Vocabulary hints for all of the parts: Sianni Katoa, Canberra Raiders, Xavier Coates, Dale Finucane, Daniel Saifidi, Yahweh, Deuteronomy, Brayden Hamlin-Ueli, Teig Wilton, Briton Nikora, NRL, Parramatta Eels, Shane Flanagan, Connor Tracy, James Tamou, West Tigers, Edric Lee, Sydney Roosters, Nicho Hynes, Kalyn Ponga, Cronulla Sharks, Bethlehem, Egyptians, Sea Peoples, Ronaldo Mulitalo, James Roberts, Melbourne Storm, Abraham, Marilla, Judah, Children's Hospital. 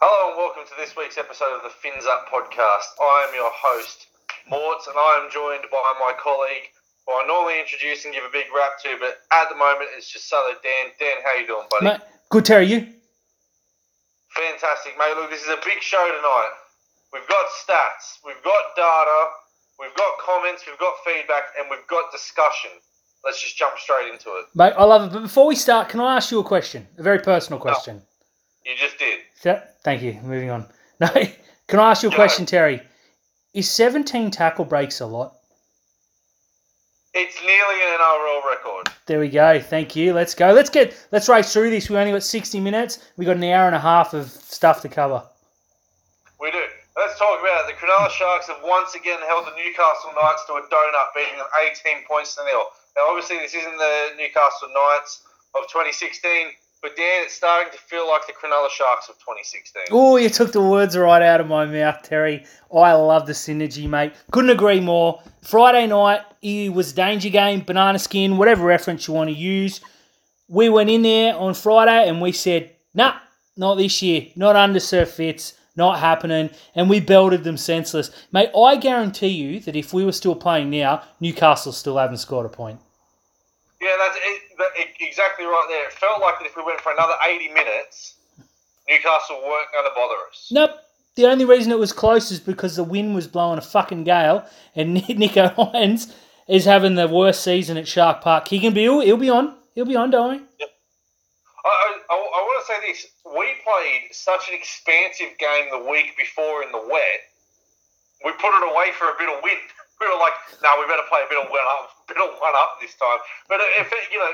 Hello and welcome to this week's episode of the Fins Up podcast. I am your host, Morts, and I am joined by my colleague, who I normally introduce and give a big rap to, but at the moment it's just solo Dan. Dan, how you doing, buddy? Mate, good, Terry, you? Fantastic, mate. Look, this is a big show tonight. We've got stats, we've got data, we've got comments, we've got feedback, and we've got discussion. Let's just jump straight into it. Mate, I love it. But before we start, can I ask you a question? A very personal question. No. You just did. Thank you. Moving on. No, can I ask you a question, Terry? Is 17 tackle breaks a lot? It's nearly an NRL record. There we go. Thank you. Let's go. Let's race through this. We only got 60 minutes. We got an hour and a half of stuff to cover. We do. Let's talk about it. The Cronulla Sharks have once again held the Newcastle Knights to a donut, beating them 18 points to nil. Now, obviously, this isn't the Newcastle Knights of 2016. But, Dan, it's starting to feel like the Cronulla Sharks of 2016. Oh, you took the words right out of my mouth, Terry. I love the synergy, mate. Couldn't agree more. Friday night, it was danger game, banana skin, whatever reference you want to use. We went in there on Friday and we said, nah, not this year. Not under Sir Fitz. Not happening. And we belted them senseless. Mate, I guarantee you that if we were still playing now, Newcastle still haven't scored a point. Yeah, that's it. Exactly right there. It felt like that if we went for another 80 minutes, Newcastle weren't going to bother us. Nope. The only reason it was close is because the wind was blowing a fucking gale, and Nicho Hynes is having the worst season at Shark Park. He'll be on, don't worry. Yep. I want to say this. We played such an expansive game the week before in the wet, we put it away for a bit of wind. We were like, no, we better play a bit of one up this time. But if it, you know,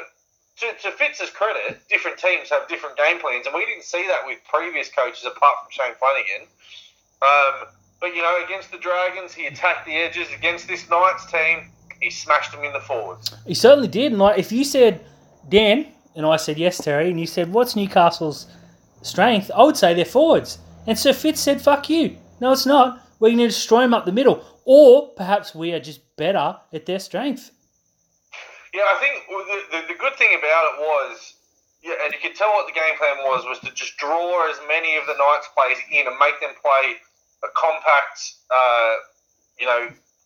to Fitz's credit, different teams have different game plans, and we didn't see that with previous coaches apart from Shane Flanagan. But you know, against the Dragons, he attacked the edges. Against this Knights team, he smashed them in the forwards. He certainly did. And like, if you said, Dan, and I said yes, Terry, and you said, what's Newcastle's strength? I would say they're forwards. And Sir Fitz said, fuck you. No, it's not. We're going to destroy them up the middle. Or perhaps we are just better at their strength. Yeah, I think the good thing about it was, yeah, and you could tell what the game plan was to just draw as many of the Knights' plays in and make them play a compact,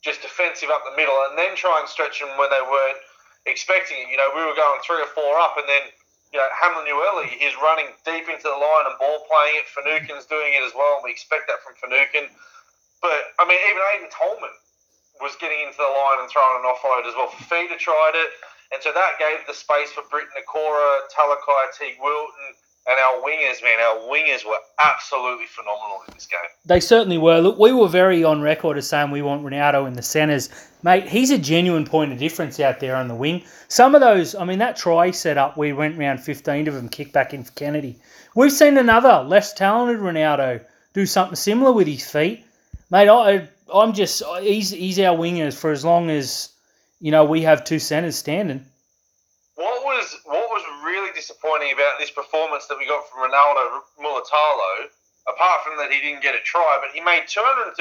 just defensive up the middle, and then try and stretch them when they weren't expecting it. You know, we were going 3 or 4 up, and then, you know, Hamlin-Ueli is running deep into the line and ball playing it. Finucane's doing it as well, and we expect that from Finucane. But, I mean, even Aidan Tolman was getting into the line and throwing an offload as well. Fifita tried it, and so that gave the space for Briton Nikora, Talakai, Teig Wilton, and our wingers, man. Our wingers were absolutely phenomenal in this game. They certainly were. Look, we were very on record as saying we want Ronaldo in the centres. Mate, he's a genuine point of difference out there on the wing. Some of those, I mean, that try set up, we went round 15 of them, kicked back in for Kennedy. We've seen another less talented Ronaldo do something similar with his feet. Mate, I'm just – he's our winger for as long as, you know, we have two centres standing. What was really disappointing about this performance that we got from Ronaldo Mulitalo, apart from that he didn't get a try, but he made 239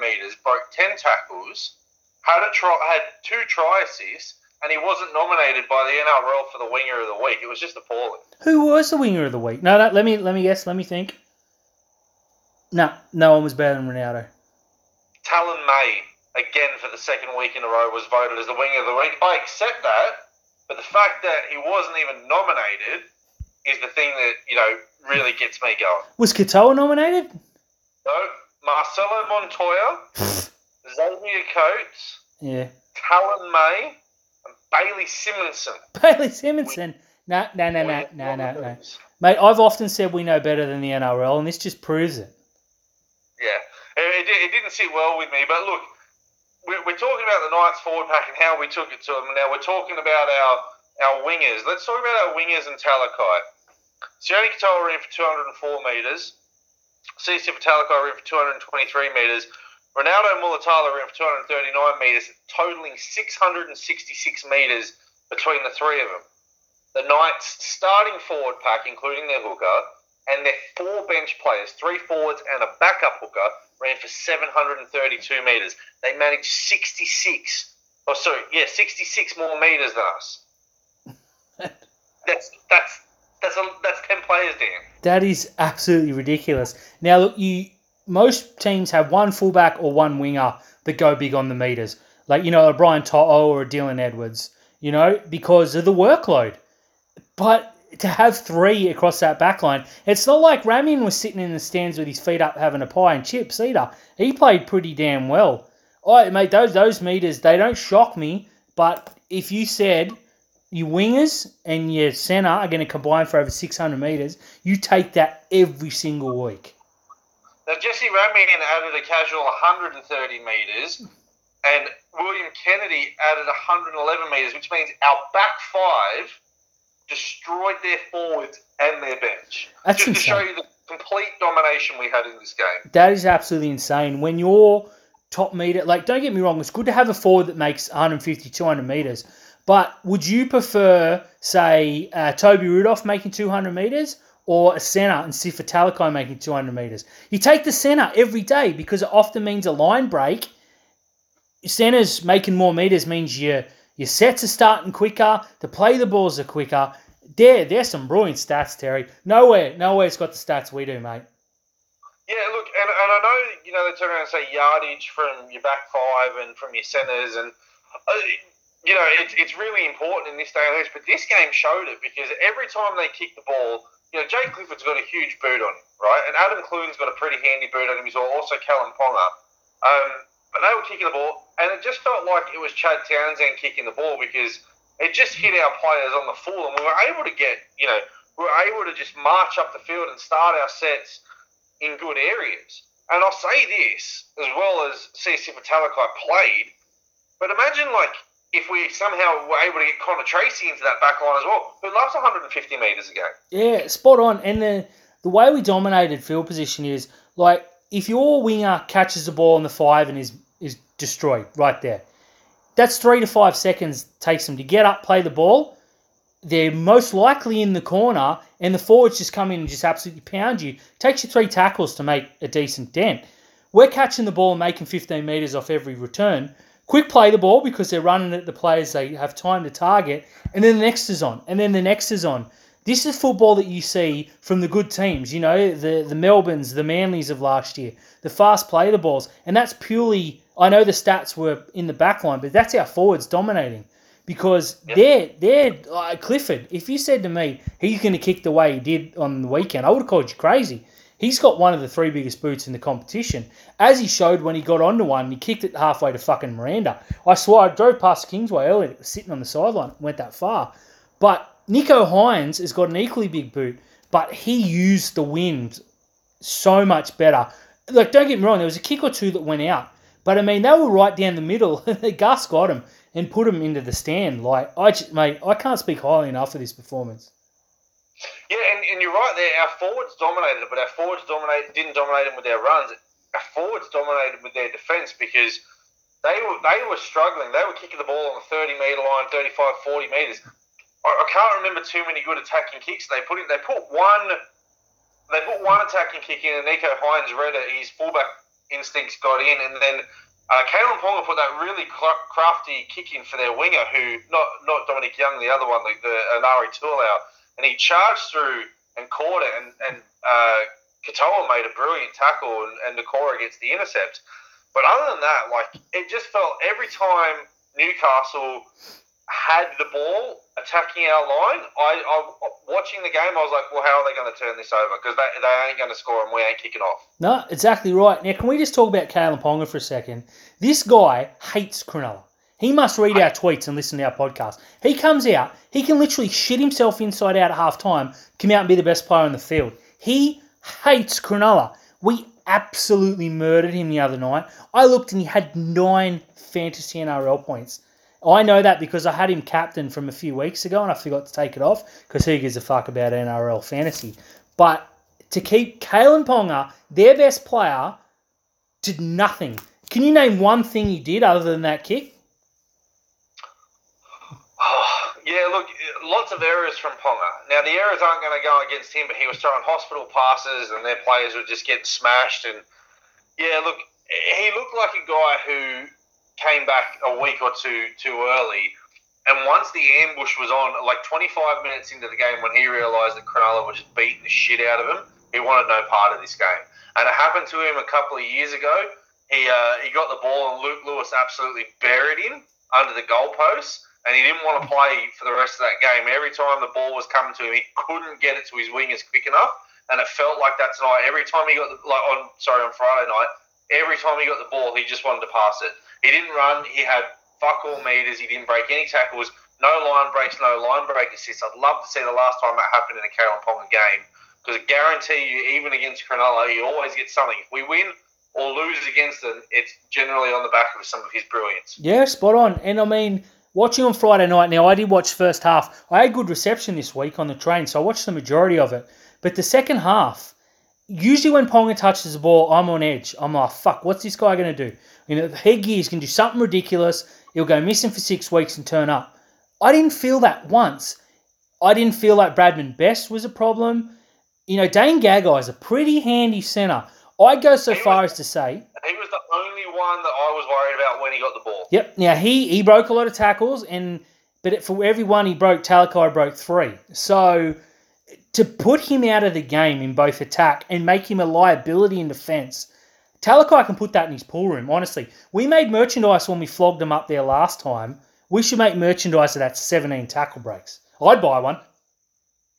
metres, broke 10 tackles, had 2 try assists, and he wasn't nominated by the NRL for the winger of the week. It was just appalling. Who was the winger of the week? No, let me guess. Let me think. No one was better than Ronaldo. Talon May, again for the second week in a row, was voted as the winger of the week. I accept that, but the fact that he wasn't even nominated is the thing that, you know, really gets me going. Was Katoa nominated? No. Marcelo Montoya, Xavier Coates, yeah, Talon May, and Bailey Simonson. Bailey Simonson. No. Mate, I've often said we know better than the NRL, and this just proves it. Yeah. It didn't sit well with me, but look, we're talking about the Knights forward pack and how we took it to them. Now we're talking about our wingers. Let's talk about our wingers and Talakai. Sianni Katoa in for 204 metres. Siosifa Talakai in for 223 metres. Ronaldo Mulitalo in for 239 metres, totalling 666 metres between the three of them. The Knights starting forward pack, including their hooker, and their 4 bench players, 3 forwards and a backup hooker, ran for 732 metres. They managed 66 more metres than us. That's That's 10 players, Dan. That is absolutely ridiculous. Now, look, most teams have one fullback or one winger that go big on the meters. Like, you know, a Brian To'o or a Dylan Edwards, you know, because of the workload. But to have three across that back line, it's not like Ramien was sitting in the stands with his feet up having a pie and chips either. He played pretty damn well. Oh, mate, those meters, they don't shock me, but if you said your wingers and your centre are going to combine for over 600 metres, you take that every single week. Now, Jesse Ramien added a casual 130 metres, and William Kennedy added 111 metres, which means our back five destroyed their forwards and their bench. That's just insane. To show you the complete domination we had in this game. That is absolutely insane. When you're top meter, like, don't get me wrong, it's good to have a forward that makes 150, 200 metres, but would you prefer, say, Toby Rudolph making 200 metres or a centre and Siosifa Talakai making 200 metres? You take the centre every day because it often means a line break. Centres making more metres means your sets are starting quicker, the play the balls are quicker. There's some brilliant stats, Terry. Nowhere's got the stats we do, mate. Yeah, look, and I know, you know, they turn around and say yardage from your back five and from your centres, and, you know, it's really important in this day and age, but this game showed it because every time they kick the ball, you know, Jay Clifford's got a huge boot on him, right? And Adam Clune's got a pretty handy boot on him. He's also Kalyn Ponga. But they were kicking the ball, and it just felt like it was Chad Townsend kicking the ball because it just hit our players on the full, and we were able to get, you know, we were able to just march up the field and start our sets in good areas. And I'll say this, as well as Siosifa Talakai played, but imagine, like, if we somehow were able to get Connor Tracy into that back line as well, who loves 150 metres a game. Yeah, spot on. And the way we dominated field position is, like, if your winger catches the ball on the five and is destroyed right there, that's 3 to 5 seconds takes them to get up, play the ball. They're most likely in the corner, and the forwards just come in and just absolutely pound you. Takes you 3 tackles to make a decent dent. We're catching the ball and making 15 metres off every return. Quick play the ball because they're running at the players they have time to target, and then the next is on, and then the next is on. This is football that you see from the good teams, you know, the Melbournes, the Manleys of last year, the fast play the balls, and that's purely, I know the stats were in the back line, but that's our forwards dominating. Because they're like Clifford, if you said to me, he's going to kick the way he did on the weekend, I would have called you crazy. He's got one of the 3 biggest boots in the competition, as he showed when he got onto one, he kicked it halfway to fucking Miranda. I swear, I drove past Kingsway earlier, sitting on the sideline, went that far. But Nicho Hynes has got an equally big boot, but he used the wind so much better. Like, don't get me wrong, there was a kick or two that went out, but, I mean, they were right down the middle. Gus got him and put him into the stand. Like, I can't speak highly enough of this performance. Yeah, and you're right there. Our forwards dominated it, but our forwards didn't dominate them with their runs. Our forwards dominated with their defence because they were struggling. They were kicking the ball on the 30-metre line, 35, 40 metres. I can't remember too many good attacking kicks. They put one attacking kick in, and Nicho Hynes read it. His fullback instincts got in, and then Kalyn Ponga put that really crafty kick in for their winger, who not Dominic Young, the other one, the Anari Tuilau, and he charged through and caught it, and Katoa made a brilliant tackle, and Nikora gets the intercept. But other than that, like, it just felt every time Newcastle had the ball attacking our line, I watching the game, I was like, well, how are they going to turn this over? Because they ain't going to score and we ain't kicking off. No, exactly right. Now, can we just talk about Kalyn Ponga for a second? This guy hates Cronulla. He must read our tweets and listen to our podcast. He comes out, he can literally shit himself inside out at halftime, come out and be the best player on the field. He hates Cronulla. We absolutely murdered him the other night. I looked and he had 9 fantasy NRL points. I know that because I had him captain from a few weeks ago and I forgot to take it off because who gives a fuck about NRL fantasy. But to keep Kalyn Ponga, their best player, did nothing. Can you name one thing he did other than that kick? Oh, yeah, look, lots of errors from Ponga. Now, the errors aren't going to go against him, but he was throwing hospital passes and their players were just getting smashed. And, yeah, look, he looked like a guy who came back a week or two too early And once the ambush was on, like 25 minutes into the game, when he realised that Cronulla was just beating the shit out of him, he wanted no part of this game. And it happened to him a couple of years ago. He got the ball and Luke Lewis absolutely buried him under the goalposts, and he didn't want to play for the rest of that game. Every time the ball was coming to him, he couldn't get it to his wingers quick enough, and it felt like that tonight. Every time he got on Friday night, every time he got the ball, he just wanted to pass it. He didn't run. He had fuck all meters. He didn't break any tackles. No line breaks, no line break assists. I'd love to see the last time that happened in a Kalyn Ponga game, because I guarantee you, even against Cronulla, he always gets something. If we win or lose against them, it's generally on the back of some of his brilliance. Yeah, spot on. And I mean, watching on Friday night, now I did watch first half. I had good reception this week on the train, so I watched the majority of it. But the second half, usually when Ponga touches the ball, I'm on edge. I'm like, fuck, what's this guy going to do? You know, Headgear's going to do something ridiculous. He'll go missing for 6 weeks and turn up. I didn't feel that once. I didn't feel like Bradman Best was a problem. You know, Dane Gagai is a pretty handy centre. I'd go so far as to say he was the only one that I was worried about when he got the ball. Yep. Now, he broke a lot of tackles, but for every one he broke, Talakai broke three. So to put him out of the game in both attack and make him a liability in defence, Talakai can put that in his pool room, honestly. We made merchandise when we flogged him up there last time. We should make merchandise of that 17 tackle breaks. I'd buy one.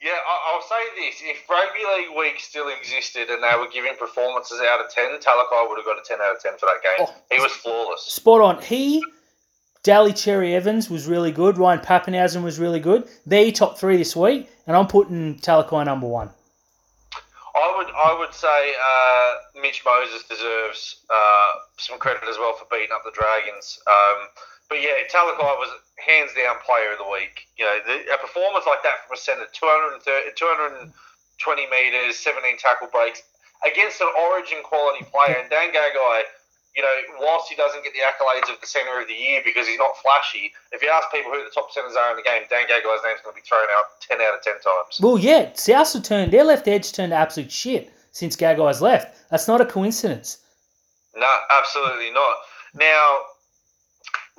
Yeah, I'll say this. If Rugby League Week still existed and they were giving performances out of 10, Talakai would have got a 10 out of 10 for that game. Oh, he was flawless. Spot on. Daly Cherry-Evans was really good. Ryan Pappenhausen was really good. They're top three this week, and I'm putting Talakai number one. I would say Mitch Moses deserves some credit as well for beating up the Dragons. But yeah, Talakai was hands down player of the week. You know, a performance like that from a centre, 220 metres, 17 tackle breaks, against an origin quality player. And Dan Gagai, you know, whilst he doesn't get the accolades of the centre of the year because he's not flashy, if you ask people who the top centres are in the game, Dan Gagai's name's going to be thrown out 10 out of 10 times. Well, yeah, Souths have turned, their left edge turned to absolute shit since Gagai's left. That's not a coincidence. No, absolutely not. Now,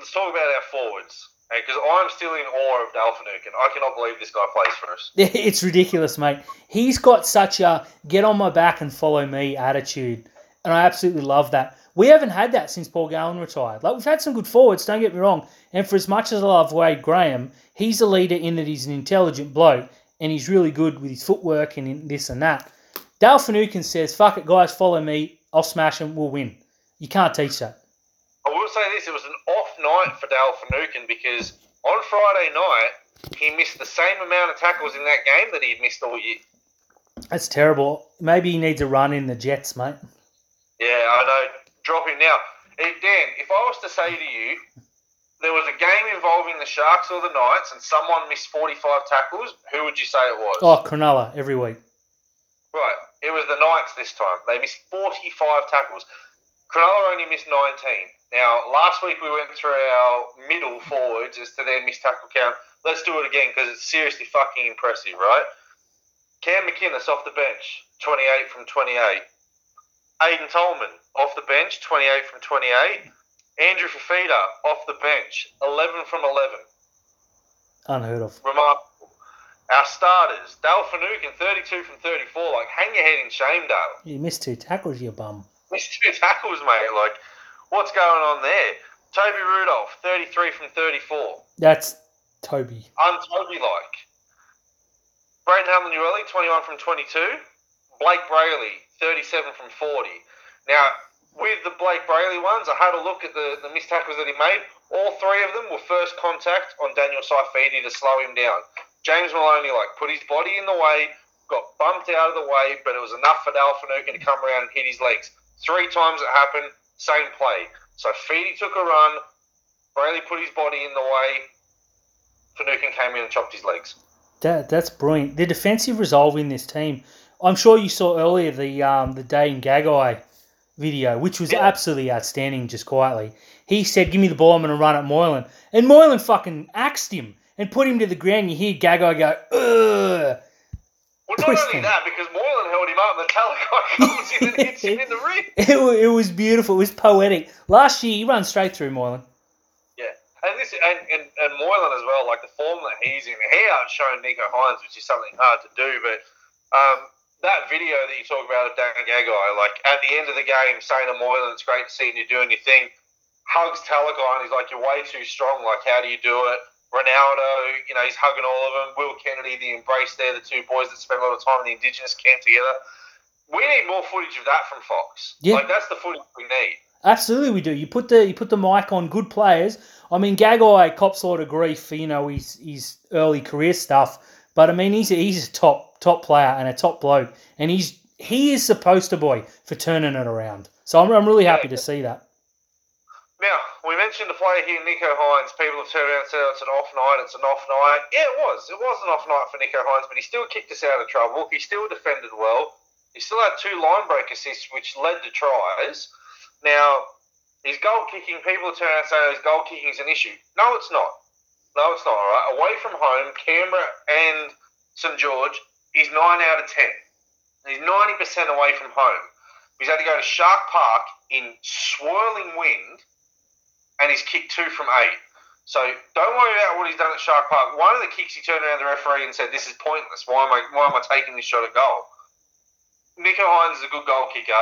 let's talk about our forwards, because I'm still in awe of Dale Finucane. I cannot believe this guy plays for us. It's ridiculous, mate. He's got such a get on my back and follow me attitude, and I absolutely love that. We haven't had that since Paul Gallen retired. Like, we've had some good forwards, don't get me wrong, and for as much as I love Wade Graham, he's a leader in that he's an intelligent bloke, and he's really good with his footwork and this and that. Dale Finucane says, fuck it, guys, follow me, I'll smash him, we'll win. You can't teach that. I will say this, it was an off night for Dale Finucane, because on Friday night, he missed the same amount of tackles in that game that he'd missed all year. That's terrible. Maybe he needs a run in the Jets, mate. Yeah, I know. Drop him now. Hey, Dan, if I was to say to you, there was a game involving the Sharks or the Knights and someone missed 45 tackles, who would you say it was? Oh, Cronulla, every week. Right. It was the Knights this time. They missed 45 tackles. Cronulla only missed 19. Now, last week we went through our middle forwards as to their missed tackle count. Let's do it again, because it's seriously fucking impressive, right? Cam McInnes off the bench, 28 from 28. Aidan Tolman off the bench, 28 from 28. Andrew Fifita off the bench, 11 from 11. Unheard of. Remarkable. Our starters, Dale Finucane, 32 from 34. Like, hang your head in shame, Dale. You missed two tackles, you bum. Missed two tackles, mate. Like, what's going on there? Toby Rudolph, 33 from 34. That's Toby. Un-Toby-like. Brayden Hamlin-Ueli, 21 from 22. Blake Brailey, 37 from 40. Now, with the Blake Brailey ones, I had a look at the missed tackles that he made. All three of them were first contact on Daniel Saifidi to slow him down. James Maloney, like, put his body in the way, got bumped out of the way, but it was enough for Dale Finucane to come around and hit his legs. Three times it happened. Same play. So Finucane took a run, Brailey put his body in the way, Finucane came in and chopped his legs. That's brilliant. The defensive resolve in this team. I'm sure you saw earlier the Dane Gagai video, which was absolutely outstanding, just quietly. He said, give me the ball, I'm going to run at Moylan. And Moylan fucking axed him and put him to the ground. You hear Gagai go, ugh. Well, not only that, because Moylan held him up and the Talakai comes in and hits him in the rib. It was beautiful. It was poetic. Last year, he ran straight through Moylan. Yeah. And Moylan as well, like the form that he's in, he outshone Nicho Hynes, which is something hard to do. But that video that you talk about of Dane Gagai, like at the end of the game, saying to Moylan, "It's great to see you doing your thing." Hugs Talakai and he's like, "You're way too strong. Like, how do you do it?" Ronaldo, you know, he's hugging all of them. Will Kennedy, the embrace there, the two boys that spend a lot of time in the Indigenous camp together. We need more footage of that from Fox. Yeah. Like, that's the footage we need. Absolutely we do. You put the mic on good players. I mean, Gagai cops a lot of grief for, you know, his early career stuff. But, I mean, he's a top player and a top bloke. And he is the poster boy for turning it around. So I'm really happy to see that. Now, we mentioned the player here, Nicho Hynes. People have turned around and said, it's an off night. Yeah, it was. It was an off night for Nicho Hynes, but he still kicked us out of trouble. He still defended well. He still had 2 line break assists, which led to tries. Now, his goal kicking, people turn around and say his goal kicking is an issue. No, it's not, all right? Away from home, Canberra and St. George, he's 9 out of 10. He's 90% away from home. He's had to go to Shark Park in swirling wind, and he's kicked 2 from 8. So don't worry about what he's done at Shark Park. One of the kicks, he turned around to the referee and said, "This is pointless. Why am I taking this shot at goal?" Nicho Hynes is a good goal kicker.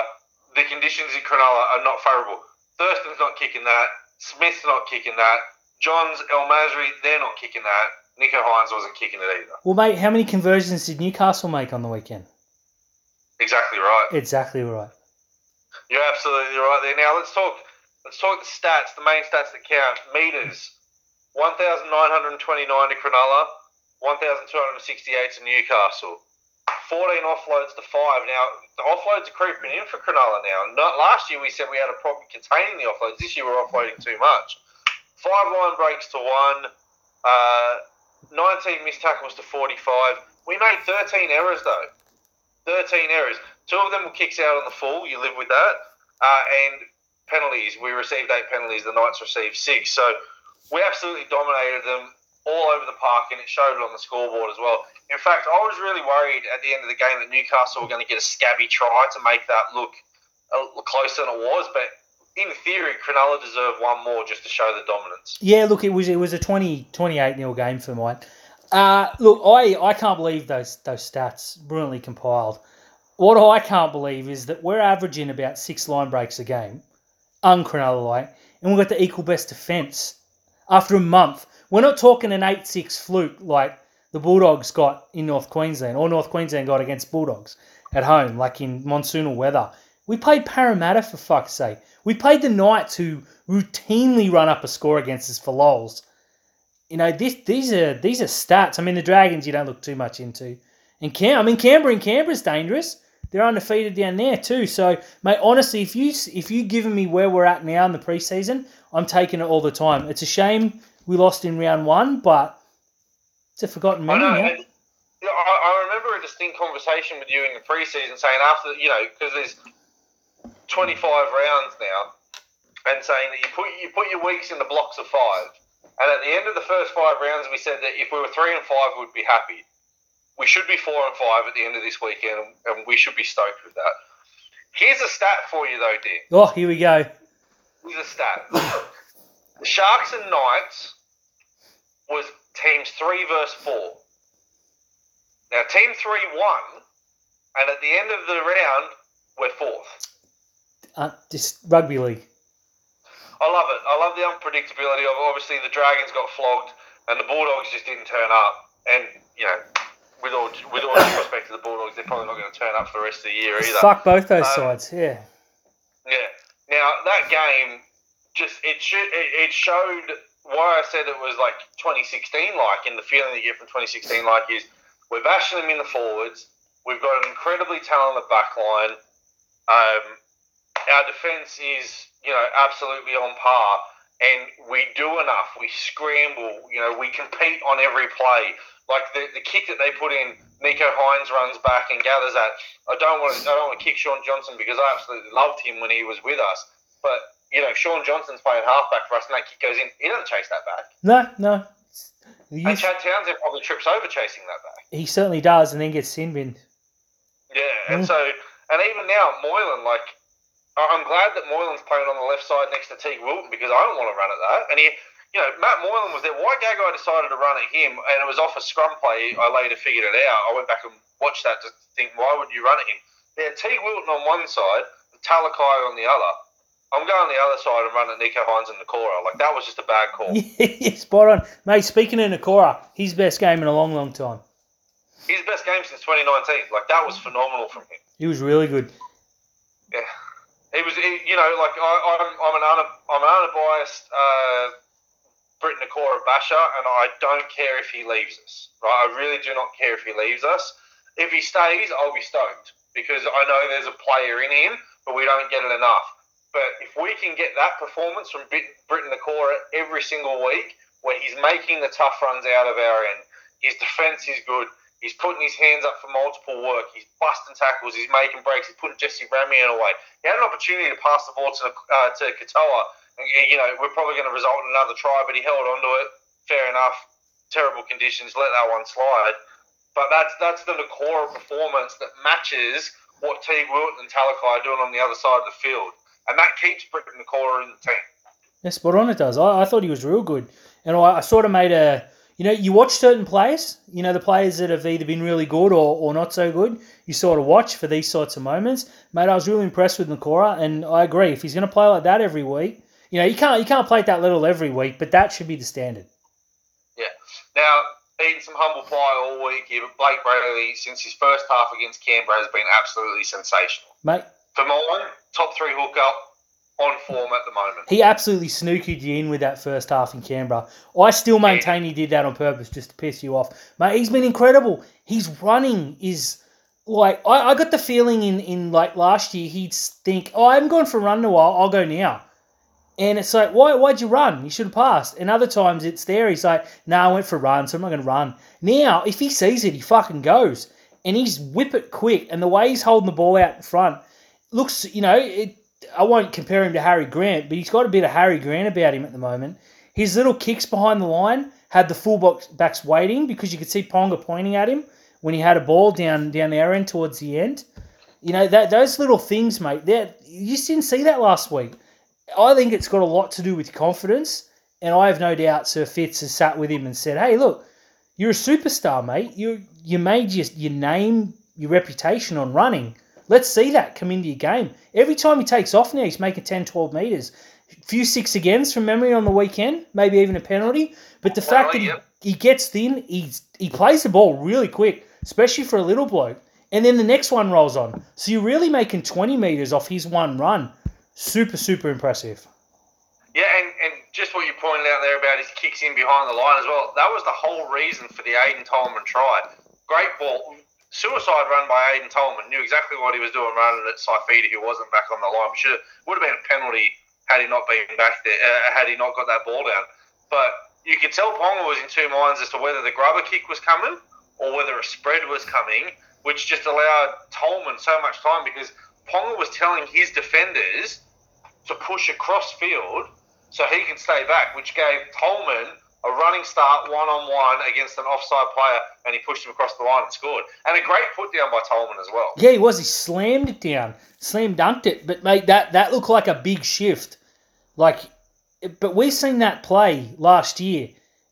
The conditions in Cronulla are not favourable. Thurston's not kicking that. Smith's not kicking that. Johns, El Masri, they're not kicking that. Nicho Hynes wasn't kicking it either. Well, mate, how many conversions did Newcastle make on the weekend? Exactly right. You're absolutely right there. Now, let's talk the stats, the main stats that count. Meters, 1,929 to Cronulla, 1,268 to Newcastle. 14 offloads to 5. Now, the offloads are creeping in for Cronulla now. Last year we said we had a problem containing the offloads. This year we're offloading too much. 5 line breaks to 1. 19 missed tackles to 45. We made 13 errors, though. 13 errors. 2 of them were kicks out on the full. You live with that. And penalties. We received 8 penalties. The Knights received 6. So we absolutely dominated them all over the park, and it showed it on the scoreboard as well. In fact, I was really worried at the end of the game that Newcastle were going to get a scabby try to make that look closer than it was. But in theory, Cronulla deserved 1 more just to show the dominance. Yeah, look, it was a 28-0 game for mine. Look, I can't believe those stats brilliantly compiled. What I can't believe is that we're averaging about 6 line breaks a game. Un-Cronulla-like, and we've got the equal best defence after a month. We're not talking an 8-6 fluke like the Bulldogs got in North Queensland, or North Queensland got against Bulldogs at home, like in monsoonal weather. We played Parramatta, for fuck's sake. We played the Knights, who routinely run up a score against us for lols. You know, these are stats. I mean, the Dragons you don't look too much into. And Canberra's dangerous. They're undefeated down there too. So, mate, honestly, if you given me where we're at now in the preseason, I'm taking it all the time. It's a shame we lost in round 1, but it's a forgotten memory. I remember a distinct conversation with you in the preseason saying after, you know, because there's 25 rounds now, and saying that you put your weeks in the blocks of 5, and at the end of the first 5 rounds, we said that if we were 3 and 5, we'd be happy. We should be 4 and 5 at the end of this weekend, and we should be stoked with that. Here's a stat for you, though, dear. Oh, here we go. Here's a stat. The Sharks and Knights was teams 3 versus 4. Now, team 3 won, and at the end of the round, we're 4th. Just rugby league. I love it. I love the unpredictability of it. Obviously, the Dragons got flogged, and the Bulldogs just didn't turn up, and, you know, with all due respect to the Bulldogs, they're probably not going to turn up for the rest of the year either. Fuck both those sides, yeah. Yeah. Now, that game, it showed why I said it was like 2016-like, and the feeling that you get from 2016-like is we're bashing them in the forwards, we've got an incredibly talented back line, our defence is, you know, absolutely on par, and we do enough, we scramble, you know, we compete on every play. Like the kick that they put in, Nicho Hynes runs back and gathers that. I don't want to kick Sean Johnson because I absolutely loved him when he was with us. But, you know, Sean Johnson's playing halfback for us, and that kick goes in. He doesn't chase that back. No. And Chad Townsend probably trips over chasing that back. He certainly does, and then gets sin binned. Yeah, and so, and even now, Moylan, like, I'm glad that Moylan's playing on the left side next to Teig Wilton because I don't want to run at that. And he you know, Matt Moylan was there. Why Gagai decided to run at him, and it was off a scrum play, I later figured it out. I went back and watched that to think, why would you run at him? They had Teig Wilton on one side, and Talakai on the other. I'm going the other side and running Nicho Hynes and Nikora. Like, that was just a bad call. Yeah, spot on. Mate, speaking of Nikora, his best game in a long, long time. His best game since 2019. Like, that was phenomenal from him. He was really good. Yeah. He was, you know, like, I'm an unbiased Briton Nikora basher, and I don't care if he leaves us. Right? I really do not care if he leaves us. If he stays, I'll be stoked, because I know there's a player in him, but we don't get it enough. But if we can get that performance from Briton Nikora every single week, where he's making the tough runs out of our end, his defence is good, he's putting his hands up for multiple work, he's busting tackles, he's making breaks, he's putting Jesse Ramien away. He had an opportunity to pass the ball to Katoa. You know, we're probably going to result in another try, but he held onto it. Fair enough. Terrible conditions. Let that one slide. But that's the Nikora performance that matches what Teig Wilton and Talakai are doing on the other side of the field. And that keeps Briton Nikora in the team. Yeah, spot on, it does. I thought he was real good. And I sort of made a... You know, you watch certain players, you know, the players that have either been really good or not so good, you sort of watch for these sorts of moments. Mate, I was really impressed with Nikora, and I agree. If he's going to play like that every week, you know, you can't play at that level every week, but that should be the standard. Yeah. Now, eating some humble pie all week here, but Blake Brailey, since his first half against Canberra, has been absolutely sensational. Mate. For mine, top three hooker on form at the moment. He absolutely snookered you in with that first half in Canberra. I still maintain he did that on purpose just to piss you off. Mate, he's been incredible. His running is like, I got the feeling in like last year he'd think, I haven't gone for a run in a while, I'll go now. And it's like, why'd you run? You should have passed. And other times it's there, he's like, I went for a run, so I'm not going to run. Now, if he sees it, he fucking goes. And he's whip it quick. And the way he's holding the ball out in front, looks, you know, I won't compare him to Harry Grant, but he's got a bit of Harry Grant about him at the moment. His little kicks behind the line had the fullbacks waiting because you could see Ponga pointing at him when he had a ball down their end towards the end. You know, those little things, mate, you just didn't see that last week. I think it's got a lot to do with confidence, and I have no doubt Sir Fitz has sat with him and said, hey, look, you're a superstar, mate. You made your name, your reputation on running. Let's see that come into your game. Every time he takes off now, he's making 10, 12 metres. A few 6 agains from memory on the weekend, maybe even a penalty. But the fact that he gets thin, he plays the ball really quick, especially for a little bloke. And then the next one rolls on. So you're really making 20 metres off his one run. Super, super impressive. Yeah, and just what you pointed out there about his kicks in behind the line as well, that was the whole reason for the Aidan Tolman try. Great ball. Suicide run by Aidan Tolman, knew exactly what he was doing running at Siofita, who wasn't back on the line. Sure, would have been a penalty had he not been back there, had he not got that ball down. But you could tell Ponga was in two minds as to whether the grubber kick was coming or whether a spread was coming, which just allowed Tolman so much time because Ponga was telling his defenders to push across field so he could stay back, which gave Tolman a running start one-on-one against an offside player, and he pushed him across the line and scored. And a great put-down by Tolman as well. Yeah, he was. He slammed it down, slam-dunked it. But, mate, that looked like a big shift. Like, but we've seen that play last year,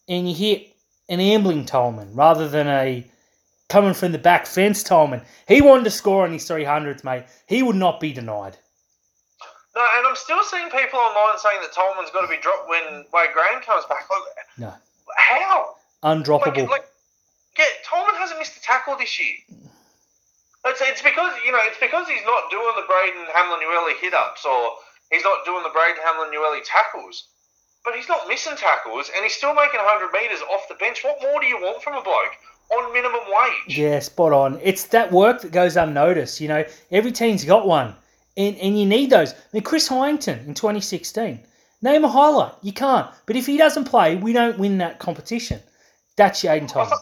and you hit an ambling Tolman rather than a coming from the back fence Tolman. He wanted to score on his 300th, mate. He would not be denied. No, and I'm still seeing people online saying that Tolman's got to be dropped when Wade Graham comes back. Like, no. How? Undroppable. Tolman hasn't missed a tackle this year. It's because he's not doing the Brayden Hamlin-Ueli hit-ups or he's not doing the Brayden Hamlin-Ueli tackles. But he's not missing tackles and he's still making 100 metres off the bench. What more do you want from a bloke on minimum wage? Yeah, spot on. It's that work that goes unnoticed. You know, every team's got one. And you need those. I mean, Chris Hyington in 2016. Name a highlight. You can't. But if he doesn't play, we don't win that competition. That's your Aidan Tolman.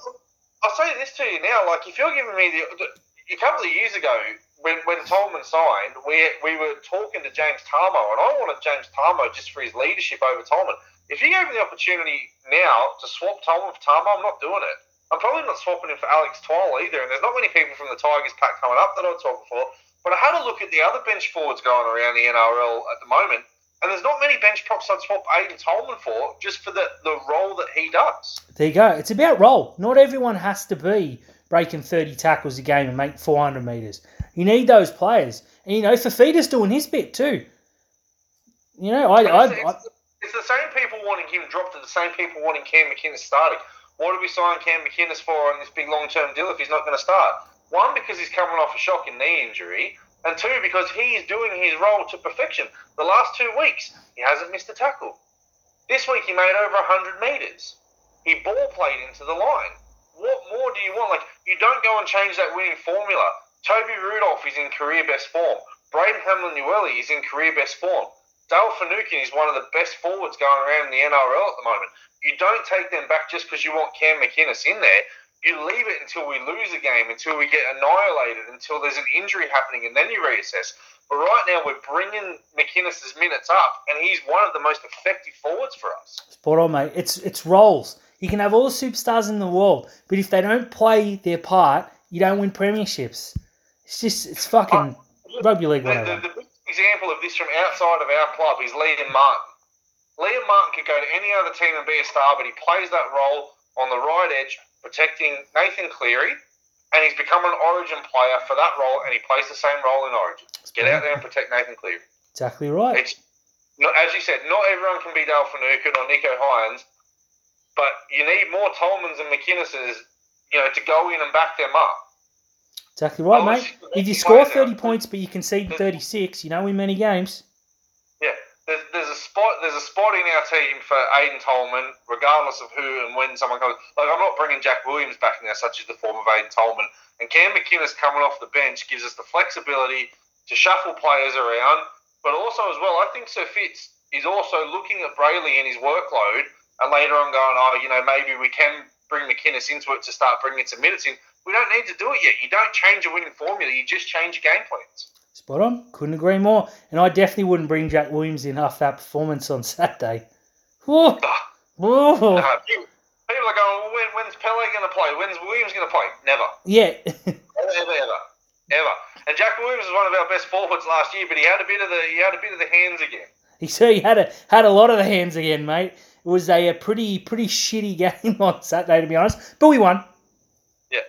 I'll say this to you now. Like, if you're giving me a couple of years ago, when Tolman signed, we were talking to James Tamou, and I wanted James Tamou just for his leadership over Tolman. If you gave me the opportunity now to swap Tolman for Tamou, I'm not doing it. I'm probably not swapping him for Alex Twile either, and there's not many people from the Tigers pack coming up that I'd swap for. But I had a look at the other bench forwards going around the NRL at the moment, And there's not many bench props I'd swap Aidan Tolman for, just for the role that he does. There you go. It's about role. Not everyone has to be breaking 30 tackles a game and make 400 metres. You need those players. And, you know, Fifita's doing his bit too. You know, it's the same people wanting him dropped and the same people wanting Cam McInnes starting. What do we sign Cam McInnes for on this big long-term deal if he's not going to start? One, because he's coming off a shocking knee injury. And two, because he's doing his role to perfection. The last 2 weeks, he hasn't missed a tackle. This week, he made over 100 metres. He ball played into the line. What more do you want? Like, you don't go and change that winning formula. Toby Rudolph is in career best form. Brayden Hamlin-Ueli is in career best form. Dale Finucane is one of the best forwards going around in the NRL at the moment. You don't take them back just because you want Cam McInnes in there. You leave it until we lose a game, until we get annihilated, until there's an injury happening, and then you reassess. But right now, we're bringing McInnes' minutes up, and he's one of the most effective forwards for us. Spot on, mate. It's roles. You can have all the superstars in the world, but if they don't play their part, you don't win premierships. It's fucking rugby league. The big example of this from outside of our club is Liam Martin. Liam Martin could go to any other team and be a star, but he plays that role on the right edge, protecting Nathan Cleary, and he's become an Origin player for that role, and he plays the same role in Origin. Get out there and protect Nathan Cleary. Exactly right. It's, as you said, not everyone can be Dale Finucane or Nicho Hynes, but you need more Tolmans and McInneses, you know, to go in and back them up. Exactly right, mate. If you score 30 points but you concede 36, you don't win many games. Yeah. There's a spot in our team for Aidan Tolman, regardless of who and when someone comes. Like, I'm not bringing Jack Williams back now, such as the form of Aidan Tolman. And Cam McInnes coming off the bench gives us the flexibility to shuffle players around. But also, as well, I think Sir Fitz is also looking at Brailey and his workload and later on going, maybe we can bring McInnes into it to start bringing some minutes in. We don't need to do it yet. You don't change a winning formula. You just change your game plans. Spot on. Couldn't agree more. And I definitely wouldn't bring Jack Williams in after that performance on Saturday. Whoa. Whoa. No, people are going, well, when's Pele going to play? When's Williams going to play? Never. Yeah. Ever. And Jack Williams was one of our best forwards last year, but he had a bit of the hands again. He had a lot of the hands again, mate. It was a pretty shitty game on Saturday, to be honest. But we won. Yeah.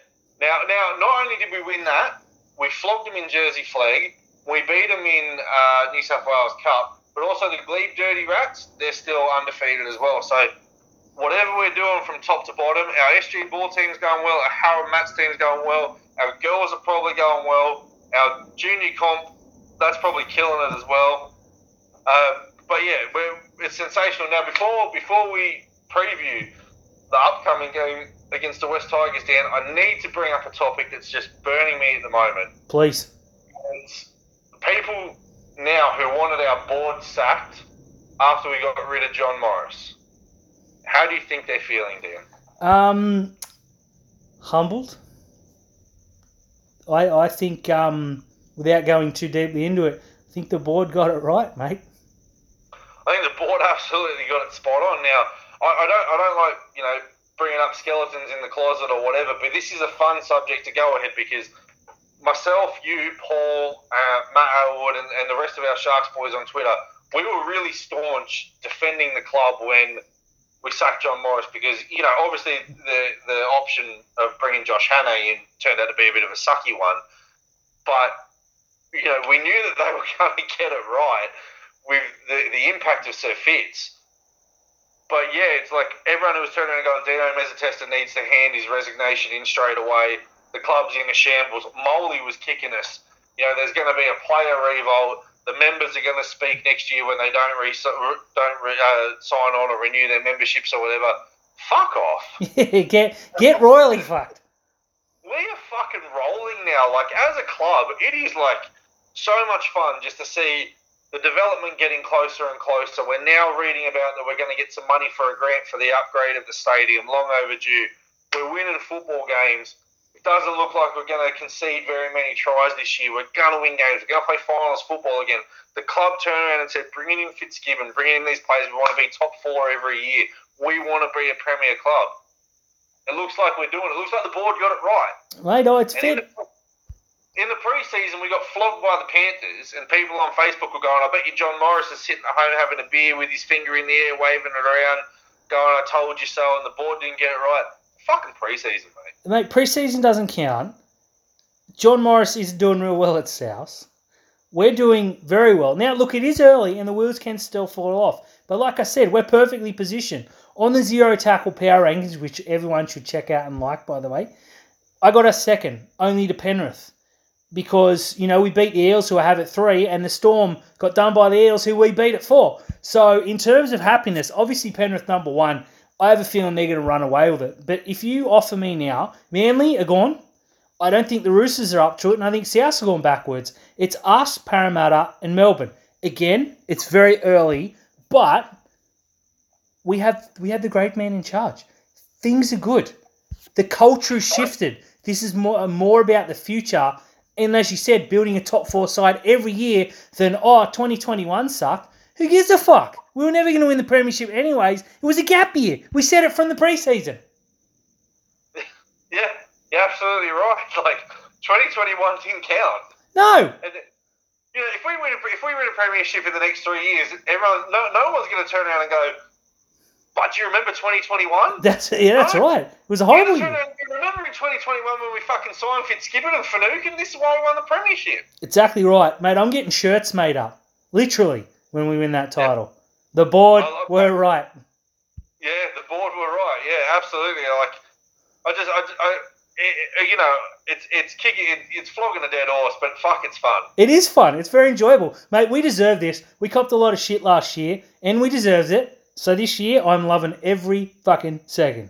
Now, not only did we win that, we flogged them in Jersey Flag. We beat them in New South Wales Cup. But also the Glebe Dirty Rats, they're still undefeated as well. So whatever we're doing from top to bottom, our SG Ball team's going well, our Harold Matts team's going well, our girls are probably going well, our junior comp, that's probably killing it as well. But yeah, it's sensational. Now, before we preview the upcoming game against the West Tigers, Dan, I need to bring up a topic that's just burning me at the moment. Please. It's people now who wanted our board sacked after we got rid of John Morris. How do you think they're feeling, Dan? Humbled. I think, without going too deeply into it, I think the board got it right, mate. I think the board absolutely got it spot on. Now, I don't like, you know, bringing up skeletons in the closet or whatever, but this is a fun subject to go ahead because myself, you, Paul, Matt Howard, and the rest of our Sharks boys on Twitter, we were really staunch defending the club when we sacked John Morris because, you know, obviously the option of bringing Josh Hannah in turned out to be a bit of a sucky one, but, you know, we knew that they were going to get it right with the impact of Sir Fitz. But, yeah, it's like everyone who was turning around and going, Dino Mezzatesta needs to hand his resignation in straight away. The club's in a shambles. Moley was kicking us. You know, there's going to be a player revolt. The members are going to speak next year when they don't sign on or renew their memberships or whatever. Fuck off. get royally fucked. We are fucking rolling now. Like, as a club, it is, like, so much fun just to see the development getting closer and closer. We're now reading about that we're going to get some money for a grant for the upgrade of the stadium, long overdue. We're winning football games. It doesn't look like we're going to concede very many tries this year. We're going to win games. We're going to play finals football again. The club turned around and said, bringing in Fitzgibbon, bringing in these players. We want to be top four every year. We want to be a premier club. It looks like we're doing it. It looks like the board got it right. Right, no, it's fit. in the pre-season, we got flogged by the Panthers, and people on Facebook were going, I bet you John Morris is sitting at home having a beer with his finger in the air, waving it around, going, I told you so, and the board didn't get it right. Fucking pre-season, mate. Mate, pre-season doesn't count. John Morris is doing real well at South. We're doing very well. Now, look, it is early, and the wheels can still fall off. But like I said, we're perfectly positioned. On the zero tackle power rankings, which everyone should check out and like, by the way, I got us second, only to Penrith. Because, you know, we beat the Eels, who I have at 3, and the Storm got done by the Eels, who we beat at 4. So, in terms of happiness, obviously Penrith number 1, I have a feeling they're going to run away with it. But if you offer me now, Manly are gone. I don't think the Roosters are up to it, and I think South are going backwards. It's us, Parramatta, and Melbourne. Again, it's very early, but we have the great man in charge. Things are good. The culture has shifted. This is more about the future. And as you said, building a top 4 side every year than, 2021 sucked. Who gives a fuck? We were never going to win the premiership anyways. It was a gap year. We said it from the preseason. Yeah, you're absolutely right. Like, 2021 didn't count. No. And, you know, if we win a premiership in the next 3 years, everyone, no one's going to turn around and go, but do you remember 2021? That's right. It was a horrible year. You remember in 2021 when we fucking signed Fitzgibbon and Finucane? This is why we won the premiership. Exactly right, mate. I'm getting shirts made up, literally, when we win that title. Yeah. The board were right. Yeah, the board were right. Yeah, absolutely. Like, you know, it's flogging a dead horse, but fuck, it's fun. It is fun. It's very enjoyable, mate. We deserve this. We copped a lot of shit last year, and we deserved it. So this year, I'm loving every fucking second.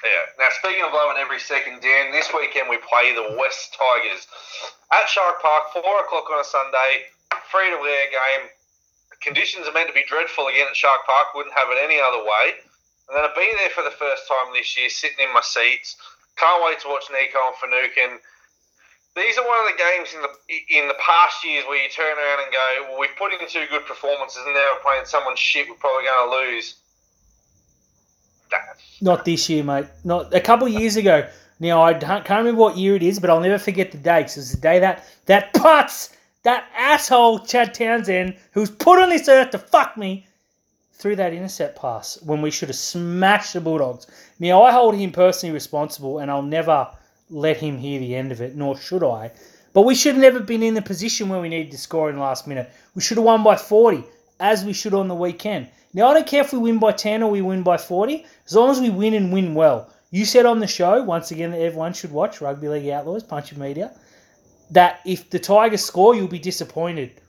Yeah. Now, speaking of loving every second, Dan, this weekend we play the West Tigers at Shark Park, 4 o'clock on a Sunday, free-to-air game. Conditions are meant to be dreadful again at Shark Park. Wouldn't have it any other way. I'm going to be there for the first time this year, sitting in my seats. Can't wait to watch Nicho and Finucane. These are one of the games in the past years where you turn around and go, well, we've put in 2 good performances and now we're playing someone shit, we're probably going to lose. Not this year, mate. Not a couple of years ago. Now, I can't remember what year it is, but I'll never forget the day. Because it was the day that putz, that asshole Chad Townsend, who's put on this earth to fuck me, threw that intercept pass when we should have smashed the Bulldogs. Now, I hold him personally responsible and I'll never let him hear the end of it, nor should I. But we should have never been in the position where we needed to score in the last minute. We should have won by 40, as we should on the weekend. Now, I don't care if we win by 10 or we win by 40, as long as we win and win well. You said on the show, once again, that everyone should watch Rugby League Outlaws, Punch and Media, that if the Tigers score, you'll be disappointed.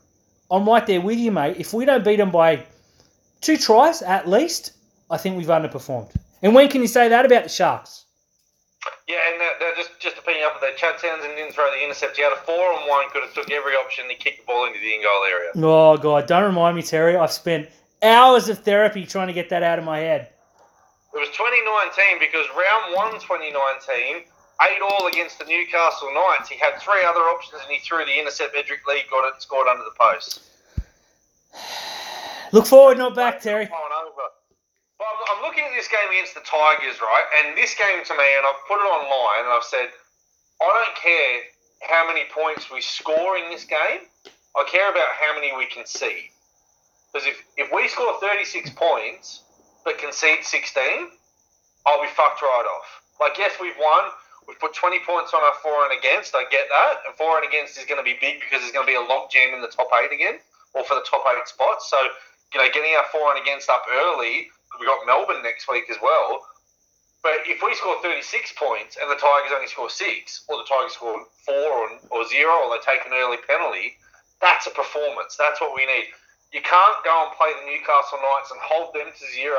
I'm right there with you, mate. If we don't beat them by 2 tries, at least, I think we've underperformed. And when can you say that about the Sharks? Yeah, and just to pin you up there, Chad Townsend didn't throw the intercept. He had a 4-on-1, could have took every option, he kicked the ball into the in-goal area. Oh, God, don't remind me, Terry. I've spent hours of therapy trying to get that out of my head. It was 2019 because round 1 2019, 8-all against the Newcastle Knights. He had 3 other options and he threw the intercept. Edric Lee got it and scored under the post. Look forward, not back, Terry. Well, I'm looking at this game against the Tigers, right? And this game to me, and I've put it online, and I've said, I don't care how many points we score in this game. I care about how many we concede. Because if we score 36 points but concede 16, I'll be fucked right off. Like, yes, we've won. We've put 20 points on our for and against. I get that. And for and against is going to be big because there's going to be a log jam in the top 8 again, or for the top 8 spots. So, you know, getting our for and against up early. We got Melbourne next week as well. But if we score 36 points and the Tigers only score 6, or the Tigers score 4 or 0, or they take an early penalty, that's a performance. That's what we need. You can't go and play the Newcastle Knights and hold them to 0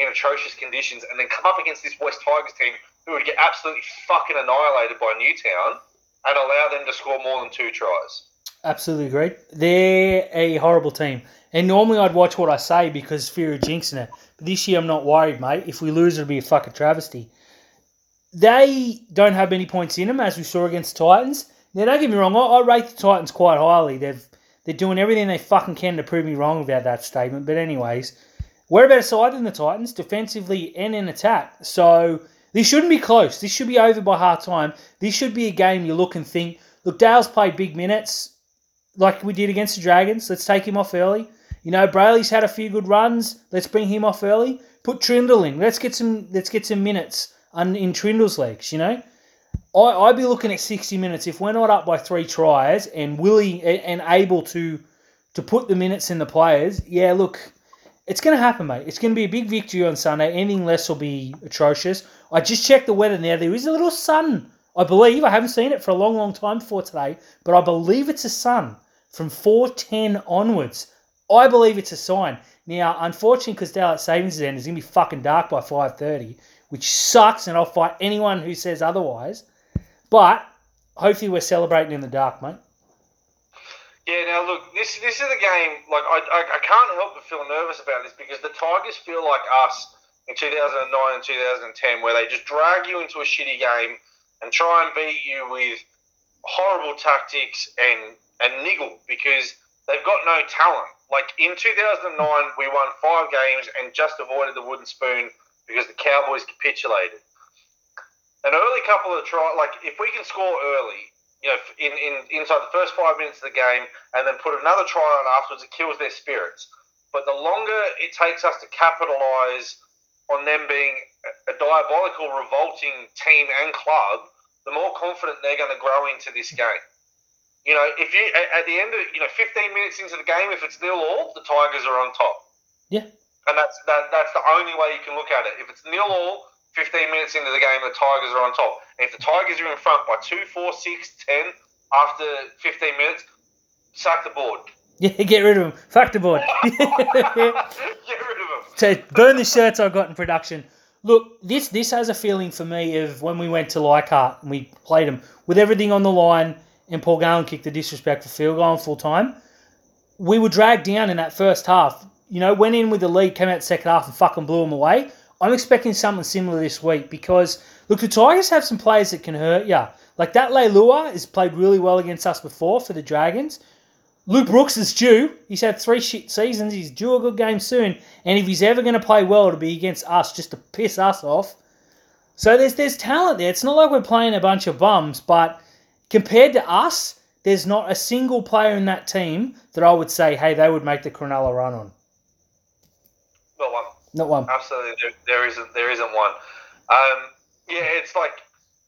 in atrocious conditions and then come up against this West Tigers team who would get absolutely fucking annihilated by Newtown and allow them to score more than 2 tries. Absolutely great. They're a horrible team. And normally I'd watch what I say because fear of jinxing it. But this year I'm not worried, mate. If we lose, it'll be a fucking travesty. They don't have many points in them, as we saw against Titans. Now, don't get me wrong. I rate the Titans quite highly. They're doing everything they fucking can to prove me wrong about that statement. But anyways, we're a better side than the Titans, defensively and in attack. So This shouldn't be close. This should be over by half-time. This should be a game you look and think, look, Dale's played big minutes like we did against the Dragons. Let's take him off early. You know, Brailey's had a few good runs. Let's bring him off early. Put Trindle in. Let's get some minutes in Trindle's legs, you know. I'd be looking at 60 minutes. If we're not up by 3 tries and willing and able to put the minutes in the players, yeah, look, it's going to happen, mate. It's going to be a big victory on Sunday. Anything less will be atrocious. I just checked the weather now. There is a little sun, I believe. I haven't seen it for a long, long time before today, but I believe it's a sun from 4:10 onwards. I believe it's a sign. Now, unfortunately, because Daylight Savings is end, it's going to be fucking dark by 5:30, which sucks, and I'll fight anyone who says otherwise. But hopefully we're celebrating in the dark, mate. Yeah, now look, this is a game, like, I can't help but feel nervous about this because the Tigers feel like us in 2009 and 2010 where they just drag you into a shitty game and try and beat you with horrible tactics and niggle because they've got no talent. Like, in 2009, we won 5 games and just avoided the wooden spoon because the Cowboys capitulated. An early couple of tries, like, if we can score early, you know, inside the first 5 minutes of the game and then put another try on afterwards, it kills their spirits. But the longer it takes us to capitalise on them being a diabolical, revolting team and club, the more confident they're going to grow into this game. You know, if you at the end of, you know, 15 minutes into the game, if it's nil all, the Tigers are on top. Yeah. And that's the only way you can look at it. If it's nil all, 15 minutes into the game, the Tigers are on top. And if the Tigers are in front by 2, 4, 6, 10, after 15 minutes, sack the board. Yeah, get rid of them. Fuck the board. Get rid of them. So burn the shirts I got in production. Look, this has a feeling for me of when we went to Leichhardt and we played them with everything on the line and Paul Gallen kicked the disrespectful field goal on full time. We were dragged down in that first half. You know, went in with the lead, came out the second half and fucking blew them away. I'm expecting something similar this week because, look, the Tigers have some players that can hurt you. Like that Leilua has played really well against us before for the Dragons. Luke Brooks is due. He's had 3 shit seasons. He's due a good game soon. And if he's ever going to play well, it'll be against us just to piss us off. So there's talent there. It's not like we're playing a bunch of bums, but compared to us, there's not a single player in that team that I would say, hey, they would make the Cronulla run on. Well, not one. Absolutely, there isn't one. Yeah, it's like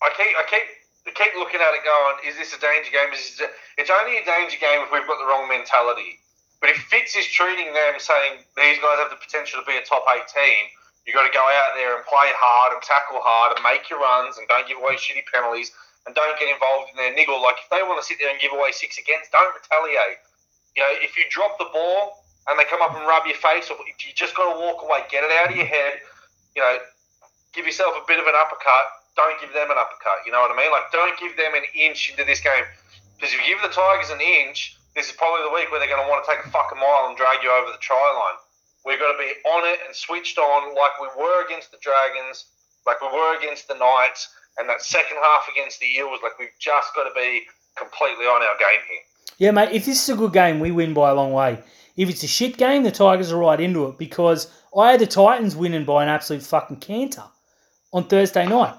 I keep looking at it, going, "Is this a danger game? It's only a danger game if we've got the wrong mentality." But if Fitz is treating them, saying these guys have the potential to be a top 8 team, you got to go out there and play hard and tackle hard and make your runs and don't give away shitty penalties and don't get involved in their niggle. Like if they want to sit there and give away 6 against, don't retaliate. You know, if you drop the ball and they come up and rub your face, or you just got to walk away, get it out of your head, you know, give yourself a bit of an uppercut, don't give them an uppercut, you know what I mean? Like, don't give them an inch into this game, because if you give the Tigers an inch, this is probably the week where they're going to want to take a fucking mile and drag you over the try line. We've got to be on it and switched on like we were against the Dragons, like we were against the Knights, and that second half against the Eels, like we've just got to be completely on our game here. Yeah, mate, if this is a good game, we win by a long way. If it's a shit game, the Tigers are right into it because I had the Titans winning by an absolute fucking canter on Thursday night.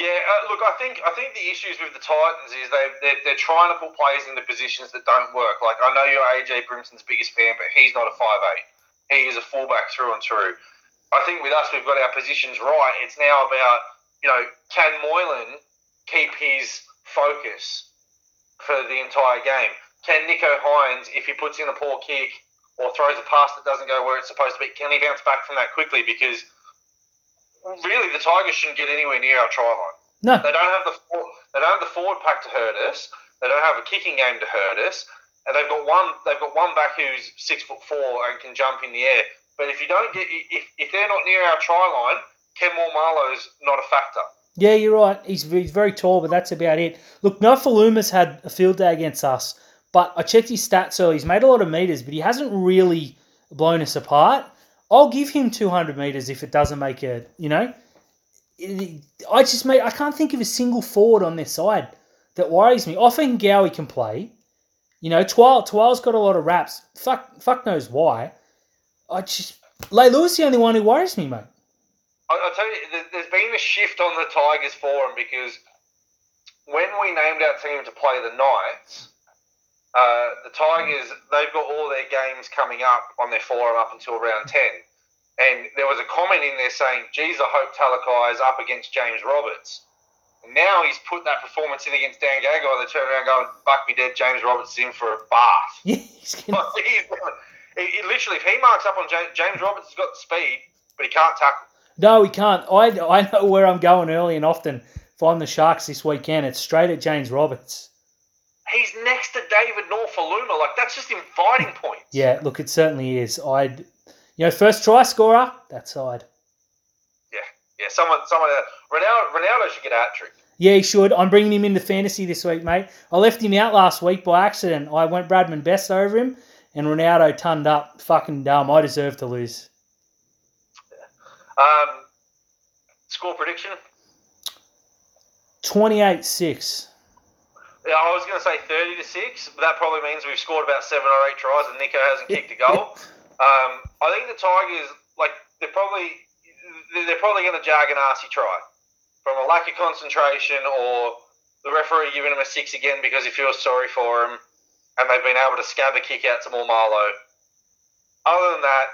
Yeah, look, I think the issues with the Titans is they're trying to put players into positions that don't work. Like, I know you're AJ Brimson's biggest fan, but he's not a 5'8". He is a fullback through and through. I think with us, we've got our positions right. It's now about, you know, can Moylan keep his focus for the entire game? Can Nicho Hynes, if he puts in a poor kick or throws a pass that doesn't go where it's supposed to be, can he bounce back from that quickly? Because really, the Tigers shouldn't get anywhere near our try line. No, they don't have the forward pack to hurt us. They don't have a kicking game to hurt us, and they've got one back who's 6'4" and can jump in the air. But if you don't get if they're not near our try line, Ken Mormalo's not a factor. Yeah, you're right. He's very tall, but that's about it. Look, Nofaluma's had a field day against us. But I checked his stats early. He's made a lot of metres, but he hasn't really blown us apart. I'll give him 200 metres if it doesn't make a, you know. I can't think of a single forward on their side that worries me. Often Gowie can play. You know, Twal's got a lot of raps. Fuck knows why. Leilua's the only one who worries me, mate. I'll tell you, there's been a shift on the Tigers forum, because when we named our team to play the Knights, the Tigers, they've got all their games coming up on their forum up until round 10. And there was a comment in there saying, geez, I hope Talakai is up against James Roberts. And now he's put that performance in against Dane Gagai, and they turn around going, buck me dead, James Roberts is in for a bath. Yeah, it literally, if he marks up on James Roberts, has got the speed, but he can't tackle. No, he can't. I know where I'm going early and often. If I'm the Sharks this weekend, it's straight at James Roberts. He's next to David Norfoluma. Like, that's just inviting points. Yeah, look, it certainly is. First try scorer, that side. Yeah, someone. Ronaldo should get a hat trick. Yeah, he should. I'm bringing him into fantasy this week, mate. I left him out last week by accident. I went Bradman Best over him, and Ronaldo turned up. Fucking dumb. I deserve to lose. Score prediction? 28-6. Yeah, I was going to say 30-6, but that probably means we've scored about 7 or 8 tries and Nicho hasn't kicked a goal. I think the Tigers, they're probably going to jag an arsey try from a lack of concentration, or the referee giving him a 6 again because he feels sorry for him, and they've been able to scab a kick out to Mormalo. Other than that,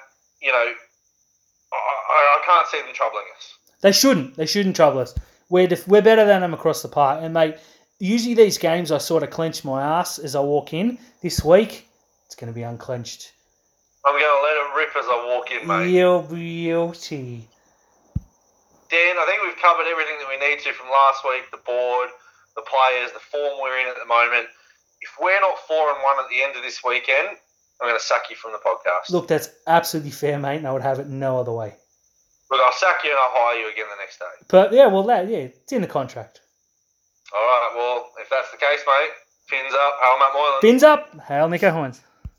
I can't see them troubling us. They shouldn't. They shouldn't trouble us. We're better than them across the park. And, mate, usually these games I sort of clench my ass as I walk in. This week, it's going to be unclenched. I'm going to let it rip as I walk in, mate. Real beauty. Dan, I think we've covered everything that we need to from last week, the board, the players, the form we're in at the moment. If we're not 4-1 at the end of this weekend, I'm going to sack you from the podcast. Look, that's absolutely fair, mate, and I would have it no other way. Look, I'll sack you and I'll hire you again the next day. But, it's in the contract. All right, well, if that's the case, mate, fins up. Hail Matt Moylan. Fins up. Hail Nicho Hynes.